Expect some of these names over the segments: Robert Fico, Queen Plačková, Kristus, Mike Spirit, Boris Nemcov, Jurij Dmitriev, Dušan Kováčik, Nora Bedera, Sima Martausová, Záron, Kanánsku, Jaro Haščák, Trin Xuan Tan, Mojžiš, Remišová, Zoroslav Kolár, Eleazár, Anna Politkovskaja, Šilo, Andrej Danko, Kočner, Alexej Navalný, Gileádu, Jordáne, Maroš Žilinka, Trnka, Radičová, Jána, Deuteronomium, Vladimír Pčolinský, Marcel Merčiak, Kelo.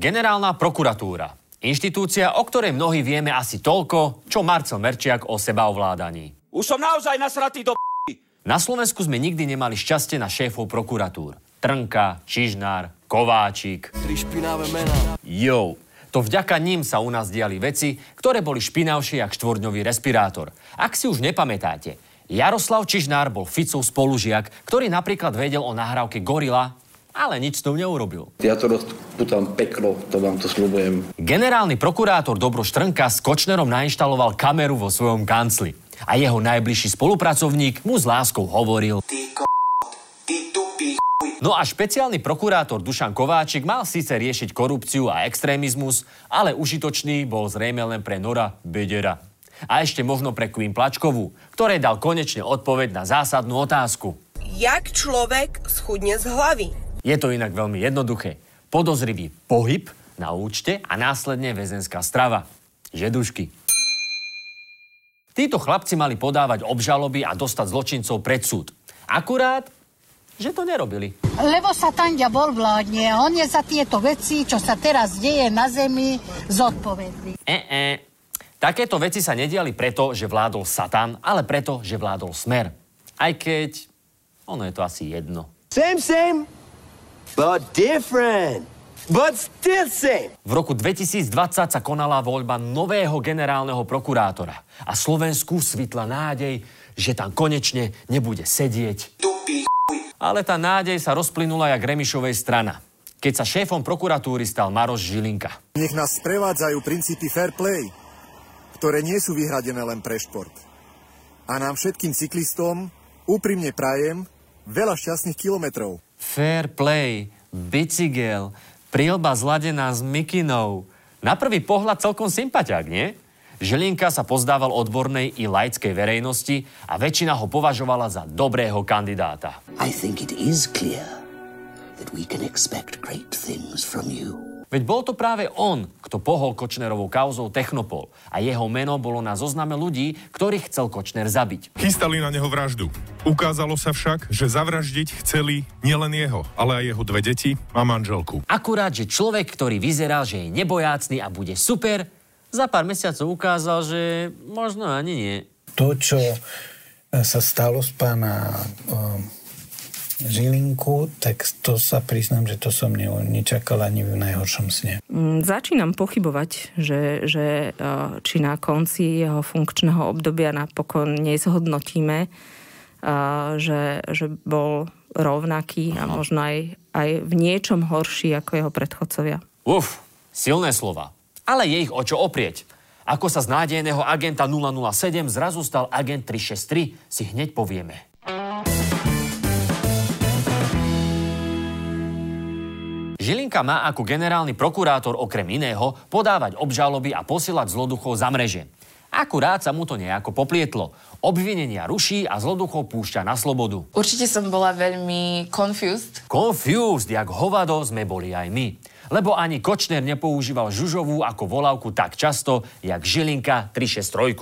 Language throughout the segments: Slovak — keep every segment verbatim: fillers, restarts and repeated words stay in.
Generálna prokuratúra. Inštitúcia, o ktorej mnohí vieme asi toľko, čo Marcel Merčiak o seba ovládaní. Už som naozaj nasratý do p***y. Na Slovensku sme nikdy nemali šťastie na šéfov prokuratúr. Trnka, Čižnár, Kováčik. Tri špinavé mená. Jo. To vďaka ním sa u nás diali veci, ktoré boli špinavšie jak štvordňový respirátor. Ak si už nepamätáte, Jaroslav Čižnár bol Ficov spolužiak, ktorý napríklad vedel o nahrávke Gorilla, ale nič s tou neurobil. Ja to rozputám peklo, to vám to sľubujem. Generálny prokurátor Dobroštrnka s Kočnerom nainštaloval kameru vo svojom kancli. A jeho najbližší spolupracovník mu s láskou hovoril: Ty ko... ty tupý chuj. No a špeciálny prokurátor Dušan Kováčik mal síce riešiť korupciu a extrémizmus, ale užitočný bol zrejme len pre Nora Bedera. A ešte možno pre Queen Plačkovú, ktorej dal konečne odpoveď na zásadnú otázku. Jak človek schudne z hlavy? Je to inak veľmi jednoduché. Podozrivý pohyb na účte a následne väzenská strava. Žedušky. Títo chlapci mali podávať obžaloby a dostať zločincov pred súd. Akurát, že to nerobili. Lebo sa Tandia bol vládne a on je za tieto veci, čo sa teraz deje na zemi, zodpovedný. E, e. Takéto veci sa nediali preto, že vládol Satan, ale preto, že vládol Smer. Aj keď ono je to asi jedno. Sem, sem, but different, but still same. V roku dvetisícdvadsať sa konala voľba nového generálneho prokurátora a Slovensku svitla nádej, že tam konečne nebude sedieť. Tupý chuj. Ale tá nádej sa rozplynula jak Remišovej strana, keď sa šéfom prokuratúry stal Maroš Žilinka. Nech nás sprevádzajú princípy fair play, ktoré nie sú vyhradené len pre šport. A nám všetkým cyklistom úprimne prajem veľa šťastných kilometrov. Fair play, bicykel, príľba zladená s mikinou. Na prvý pohľad celkom sympaťák, nie? Žilinka sa pozdával odbornej i laickej verejnosti a väčšina ho považovala za dobrého kandidáta. I think it is clear that we can expect great things from you. Veď bol to práve on, kto pohol Kočnerovou kauzou Technopol a jeho meno bolo na zozname ľudí, ktorých chcel Kočner zabiť. Chystali na neho vraždu. Ukázalo sa však, že zavraždiť chceli nielen jeho, ale aj jeho dve deti a manželku. Akurát, že človek, ktorý vyzeral, že je nebojácný a bude super, za pár mesiacov ukázal, že možno ani nie. To, čo sa stalo z pána Um... Žilinku, tak to sa priznám, že to som ne, nečakal ani v najhoršom sne. Začínam pochybovať, že, že či na konci jeho funkčného obdobia napokon nezhodnotíme, že, že bol rovnaký Aha. a možno aj, aj v niečom horší ako jeho predchodcovia. Uf, silné slova. Ale je ich o čo oprieť. Ako sa z nádejného agenta nula nula sedem zrazu stal agent tri šesť tri, si hneď povieme. Žilinka má ako generálny prokurátor okrem iného podávať obžaloby a posielať zloduchov za mreže. Akurát sa mu to nejako poplietlo. Obvinenia ruší a zloduchov púšťa na slobodu. Určite som bola veľmi confused. Confused, jak hovado sme boli aj my. Lebo ani Kočner nepoužíval žužovú ako volávku tak často, jak Žilinka tri šesť tri.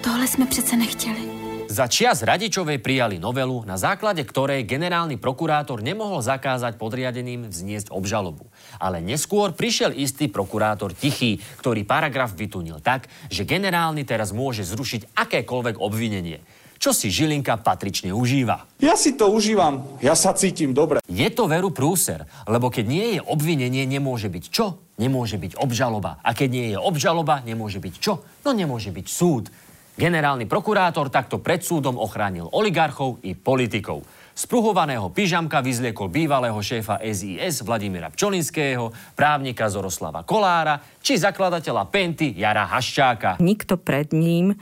Tohle sme přece nechtěli. Za čias Radičovej prijali novelu, na základe ktorej generálny prokurátor nemohol zakázať podriadeným vzniesť obžalobu. Ale neskôr prišiel istý prokurátor Tichý, ktorý paragraf vytunil tak, že generálny teraz môže zrušiť akékoľvek obvinenie, čo si Žilinka patrične užíva. Ja si to užívam, ja sa cítim dobre. Je to veru prúser, lebo keď nie je obvinenie, nemôže byť čo? Nemôže byť obžaloba. A keď nie je obžaloba, nemôže byť čo? No nemôže byť súd. Generálny prokurátor takto pred súdom ochránil oligarchov i politikov. Z pruhovaného pyžamka vyzliekol bývalého šéfa es í es Vladimíra Pčolinského, právnika Zoroslava Kolára či zakladateľa Penty Jara Haščáka. Nikto pred ním uh,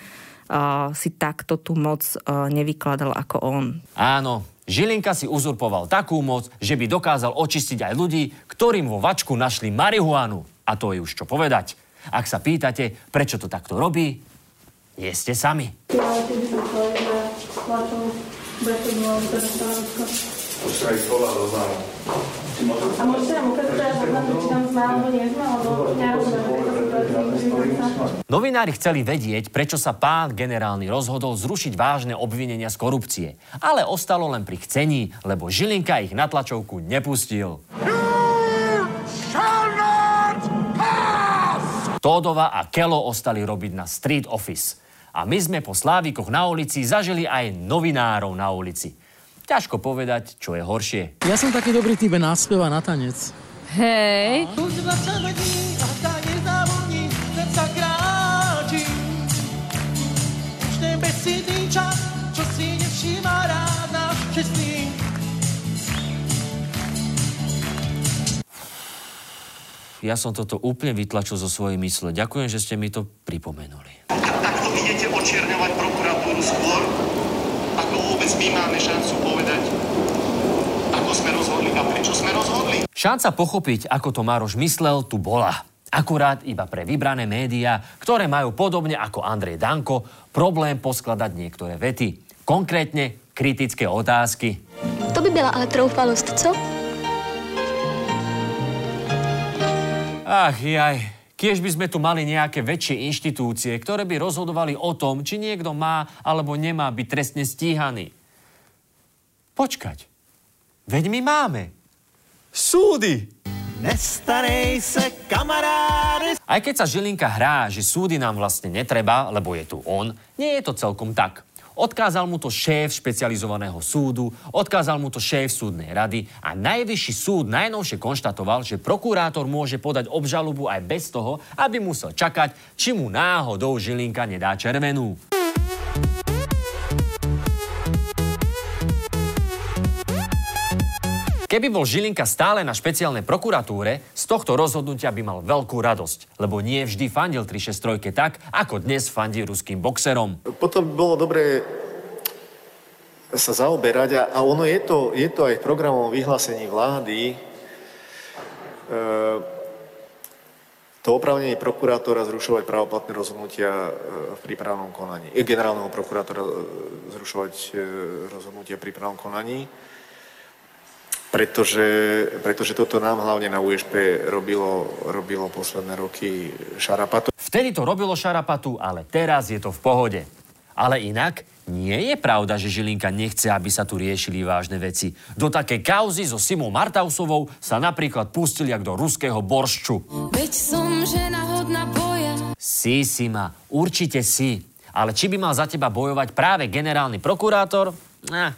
si takto tú moc uh, nevykladal ako on. Áno, Žilinka si uzurpoval takú moc, že by dokázal očistiť aj ľudí, ktorým vo vačku našli marihuánu. A to je už čo povedať. Ak sa pýtate, prečo to takto robí, nie ste sami. Novinári chceli vedieť, prečo sa pán generálny rozhodol zrušiť vážne obvinenia z korupcie. Ale ostalo len pri chcení, lebo Žilinka ich na tlačovku nepustil. Todova a Kelo ostali robiť na street office. A my sme po slávikoch na ulici zažili aj novinárov na ulici. Ťažko povedať, čo je horšie. Ja som taký dobrý týbe na spev a na tanec. Hej. Ja som toto úplne vytlačil zo svojej mysle. Ďakujem, že ste mi to pripomenuli. Takto idete očierňovať prokuratúru skôr, ako vôbec my máme šancu povedať, ako sme rozhodli a prečo sme rozhodli. Šanca pochopiť, ako to Maroš myslel, tu bola. Akurát iba pre vybrané médiá, ktoré majú podobne ako Andrej Danko problém poskladať niektoré vety. Konkrétne kritické otázky. To by byla ale troufalost, co? Ach jaj, kiež by sme tu mali nejaké väčšie inštitúcie, ktoré by rozhodovali o tom, či niekto má alebo nemá byť trestne stíhaný. Počkať, veď my máme súdy. Nestarej sa, kamaráde. Aj keď sa Žilinka hrá, že súdy nám vlastne netreba, lebo je tu on, nie je to celkom tak. Odkázal mu to šéf špecializovaného súdu, odkázal mu to šéf súdnej rady a najvyšší súd najnovšie konštatoval, že prokurátor môže podať obžalobu aj bez toho, aby musel čakať, či mu náhodou Žilinka nedá červenú. Keby bol Žilinka stále na špeciálnej prokuratúre, z tohto rozhodnutia by mal veľkú radosť, lebo nie vždy fandil tri šesť tri tak, ako dnes fandí ruským boxerom. Potom bolo dobre sa zaoberať a, a ono je to, je to aj v programovom vyhlásení vlády, e, to oprávnenie prokurátora zrušovať právoplatné rozhodnutia v prípravnom konaní, e, generálneho prokurátora zrušovať e, rozhodnutia v prípravnom konaní. Pretože, pretože toto nám hlavne na ú es pé robilo, robilo posledné roky šarapatu. Vtedy to robilo šarapatu, ale teraz je to v pohode. Ale inak nie je pravda, že Žilinka nechce, aby sa tu riešili vážne veci. Do takej kauzy so Simou Martausovou sa napríklad pustili jak do ruského boršču. Veď som žena hodná boja. Si, Sima, určite si. Ale či by mal za teba bojovať práve generálny prokurátor? Nah.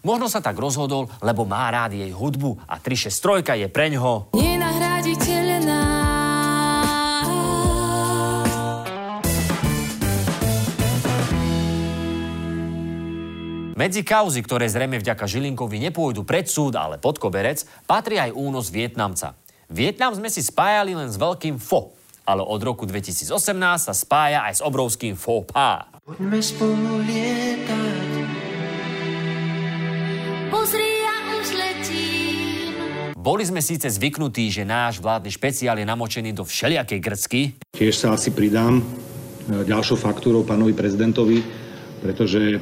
Možno sa tak rozhodol, lebo má rád jej hudbu a tri šesť tri je preňho nenahraditeľná. Medzi kauzy, ktoré zrejme vďaka Žilinkovi nepôjdu pred súd, ale pod koberec, patrí aj únos Vietnamca. Vietnam sme si spájali len s veľkým fo, ale od roku dvetisícosemnásť sa spája aj s obrovským faux pas. Poďme spolu lietať. Pozri, ja už letím. Boli sme síce zvyknutí, že náš vládny špeciál je namočený do všelijakej grcky. Tiež sa asi pridám ďalšou faktúrou pánovi prezidentovi, pretože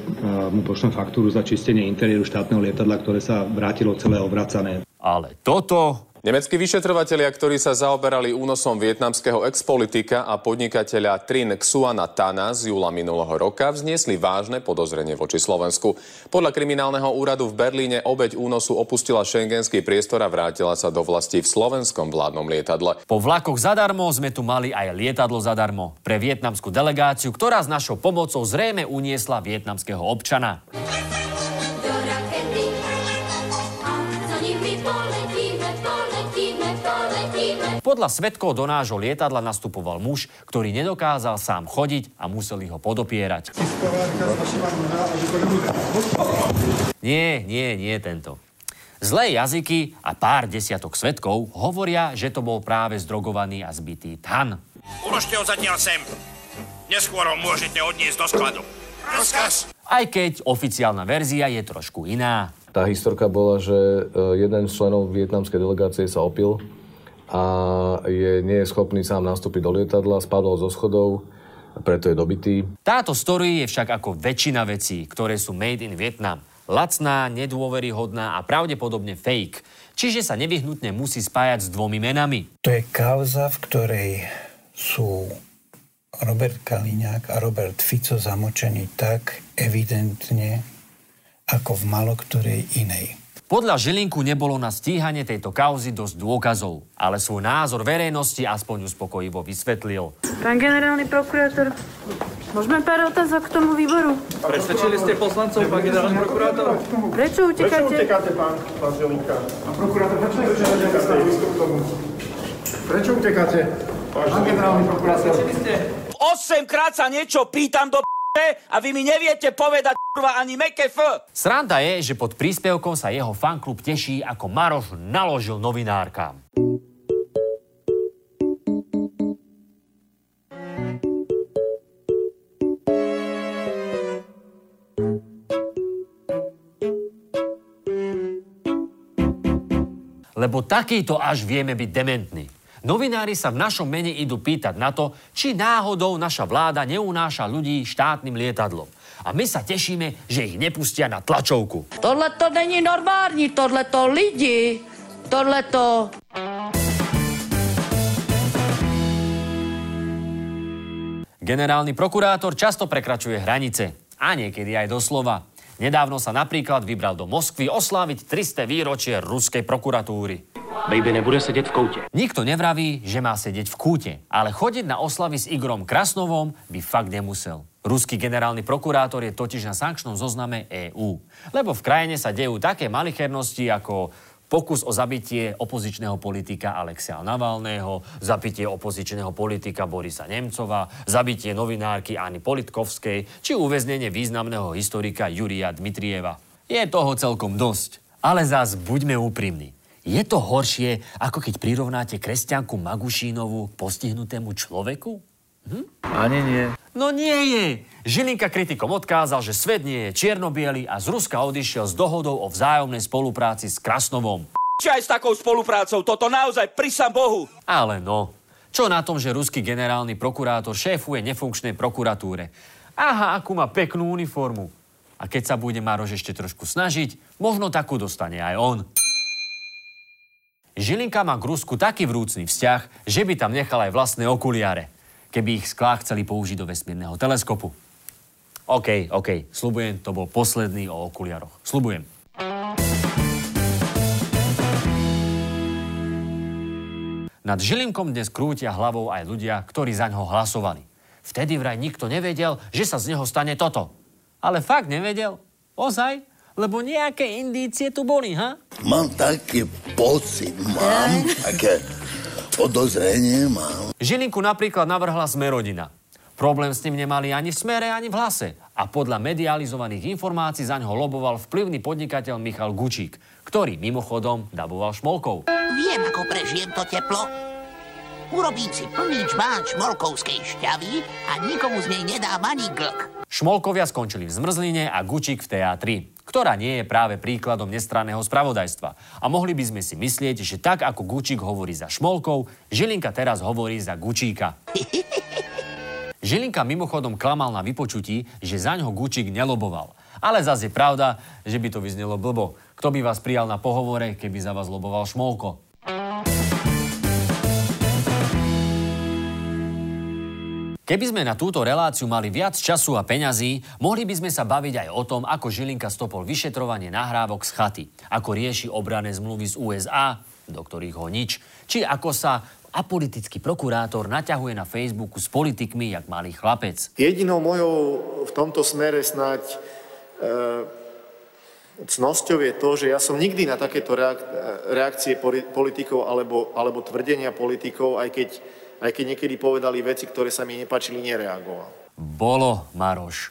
mu pošlem faktúru za čistenie interiéru štátneho lietadla, ktoré sa vrátilo celé obracané. Ale toto... Nemeckí vyšetrovatelia, ktorí sa zaoberali únosom vietnamského expolitika a podnikateľa Trin Xuana Tana z júla minulého roka, vzniesli vážne podozrenie voči Slovensku. Podľa kriminálneho úradu v Berlíne obeť únosu opustila šengenský priestor a vrátila sa do vlasti v slovenskom vládnom lietadle. Po vlakoch zadarmo sme tu mali aj lietadlo zadarmo pre vietnamskú delegáciu, ktorá s našou pomocou zrejme uniesla vietnamského občana. Podľa svedkov do nášho lietadla nastupoval muž, ktorý nedokázal sám chodiť a museli ho podopierať. Nie, nie, nie tento. Zlé jazyky a pár desiatok svedkov hovoria, že to bol práve zdrogovaný a zbitý Tan. Uložte ho zatiaľ sem. Neskôr ho môžete odniesť do skladu. Rozkaz! Aj keď oficiálna verzia je trošku iná. Tá historka bola, že jeden z členov vietnamskej delegácie sa opil a je, nie je schopný sám nastúpiť do lietadla, spadol zo schodov, preto je dobitý. Táto story je však ako väčšina vecí, ktoré sú made in Vietnam. Lacná, nedôveryhodná a pravdepodobne fake. Čiže sa nevyhnutne musí spájať s dvomi menami. To je kauza, v ktorej sú Robert Kaliňák a Robert Fico zamočení tak evidentne, ako v maloktorej inej. Podľa Žilinku nebolo na stíhanie tejto kauzy dosť dôkazov, ale svoj názor verejnosti aspoň uspokojivo vysvetlil. Pán generálny prokurátor, môžeme pár otázok k tomu výboru? Presvedčili ste poslancov, pán generálny prokurátor? Prečo utekáte? Prečo utekáte, pán, pán Žilinka? Pán prokurátor, prečo utekáte? Prečo utekáte? Pán generálny prokurátor. Osemkrát sa niečo pýtam do... a vy mi neviete povedať kurva ani meké F. Sranda je, že pod príspevkom sa jeho fanklub teší, ako Maroš naložil novinárkám. Lebo takýto až vieme byť dementní. Novinári sa v našom mene idú pýtať na to, či náhodou naša vláda neunáša ľudí štátnym lietadlom. A my sa tešíme, že ich nepustia na tlačovku. Tohleto není normálne, tohleto lidi, tohleto... Generálny prokurátor často prekračuje hranice. A niekedy aj doslova. Nedávno sa napríklad vybral do Moskvy osláviť tristé výročie ruskej prokuratúry. Baby nebude sedieť v kúte. Nikto nevraví, že má sedieť v kúte, ale chodiť na oslavy s Igorom Krasnovom by fakt nemusel. Ruský generálny prokurátor je totiž na sankčnom zozname EÚ, lebo v krajine sa dejú také malichernosti ako pokus o zabitie opozičného politika Alexeja Navalného, zabitie opozičného politika Borisa Nemcova, zabitie novinárky Anny Politkovskej či uväznenie významného historika Jurija Dmitrieva. Je toho celkom dosť, ale zás buďme úprimní. Je to horšie, ako keď prirovnáte kresťanku Magušínovu postihnutému človeku? Hm? Ani nie. No nie je. Žilinka kritikom odkázal, že svet nie je čierno-biely a z Ruska odišiel s dohodou o vzájomnej spolupráci s Krasnovom. Čo aj s takou spoluprácou? Toto naozaj prisám Bohu. Ale no. Čo na tom, že ruský generálny prokurátor šéfuje nefunkčnej prokuratúre? Aha, akú má peknú uniformu. A keď sa bude Maroš ešte trošku snažiť, možno takú dostane aj on. Žilinka má k Rusku taký vrúcný vzťah, že by tam nechal aj vlastné okuliare, keby ich sklá chceli použiť do vesmírneho teleskopu. OK, OK, sľubujem, to bol posledný o okuliaroch. Sľubujem. Nad Žilinkom dnes krútia hlavou aj ľudia, ktorí za ňoho hlasovali. Vtedy vraj nikto nevedel, že sa z neho stane toto. Ale fakt nevedel? Ozaj? Lebo nejaké indície tu boli, ha? Mám taký pocit, mám také podozrenie, mám. Žilinku napríklad navrhla Smerodina. Problém s ním nemali ani v Smere, ani v Hlase. A podľa medializovaných informácií za ňoho loboval vplyvný podnikateľ Michal Gučík, ktorý mimochodom daboval Šmolkov. Viem, ako prežijem to teplo. Urobím si plný čbán šmolkovskej šťavy a nikomu z nej nedám ani glk. Šmolkovia skončili v zmrzline a Gučík v té á tri, ktorá nie je práve príkladom nestranného spravodajstva. A mohli by sme si myslieť, že tak ako Gučík hovorí za Šmolkov, Žilinka teraz hovorí za Gučíka. Žilinka mimochodom klamal na vypočutí, že za ňoho Gučík neloboval. Ale zase je pravda, že by to vyznelo blbo. Kto by vás prijal na pohovore, keby za vás loboval Šmolko? Keby sme na túto reláciu mali viac času a peňazí, mohli by sme sa baviť aj o tom, ako Žilinka stopol vyšetrovanie nahrávok z chaty, ako rieši obranné zmluvy z ú es á, do ktorých ho nič, či ako sa apolitický prokurátor naťahuje na Facebooku s politikmi jak malý chlapec. Jedinou mojou v tomto smere snáď e, cnosťou je to, že ja som nikdy na takéto reak- reakcie politikov alebo, alebo tvrdenia politikov, aj keď Aj keď niekedy povedali veci, ktoré sa mi nepáčili, nereagoval. Bolo, Maroš.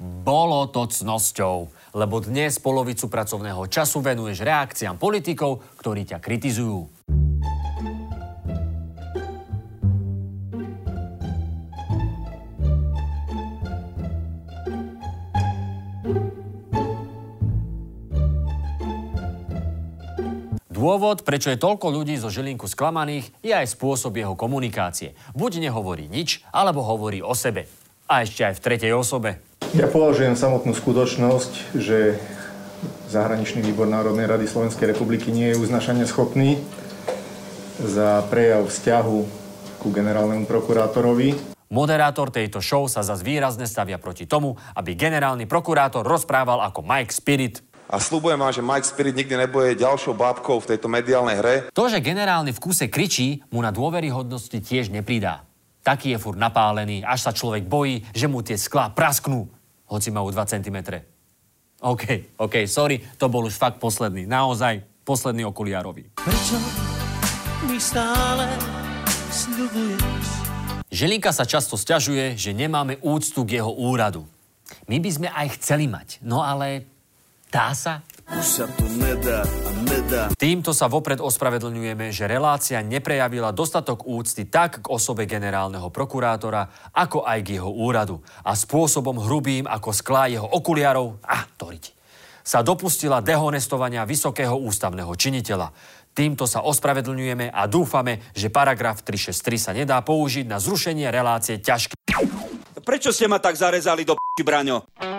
Bolo to cnosťou. Lebo dnes polovicu pracovného času venuješ reakciám politikov, ktorí ťa kritizujú. Dôvod, prečo je toľko ľudí zo Žilinku sklamaných, je aj spôsob jeho komunikácie. Buď nehovorí nič, alebo hovorí o sebe. A ešte aj v tretej osobe. Ja považujem samotnú skutočnosť, že zahraničný výbor Národnej rady Slovenskej republiky nie je uznašania schopný za prejav vzťahu ku generálnemu prokurátorovi. Moderátor tejto show sa zas výrazne stavia proti tomu, aby generálny prokurátor rozprával ako Mike Spirit. a sľubujem vám, že Mike Spirit nikdy nebude ďalšou bábkou v tejto mediálnej hre. To, že generálny v kuse kričí, mu na dôveryhodnosti tiež nepridá. Taký je furt napálený, až sa človek bojí, že mu tie sklá prasknú, hoci má o dva centimetre. OK, OK, sorry, to bol už fakt posledný, naozaj posledný okuliarový. Prečo mi stále sľubuješ? Žilinka sa často sťažuje, že nemáme úctu k jeho úradu. My by sme aj chceli mať, no ale dá sa? Už sa to nedá a nedá. Týmto sa vopred ospravedlňujeme, že relácia neprejavila dostatok úcty tak k osobe generálneho prokurátora, ako aj k jeho úradu. A spôsobom hrubým, ako sklá jeho okuliarov, a to riti, sa dopustila dehonestovania vysokého ústavného činiteľa. Týmto sa ospravedlňujeme a dúfame, že paragraf tri šesť tri sa nedá použiť na zrušenie relácie ťažkých. Prečo ste ma tak zarezali do p***y, Braňo?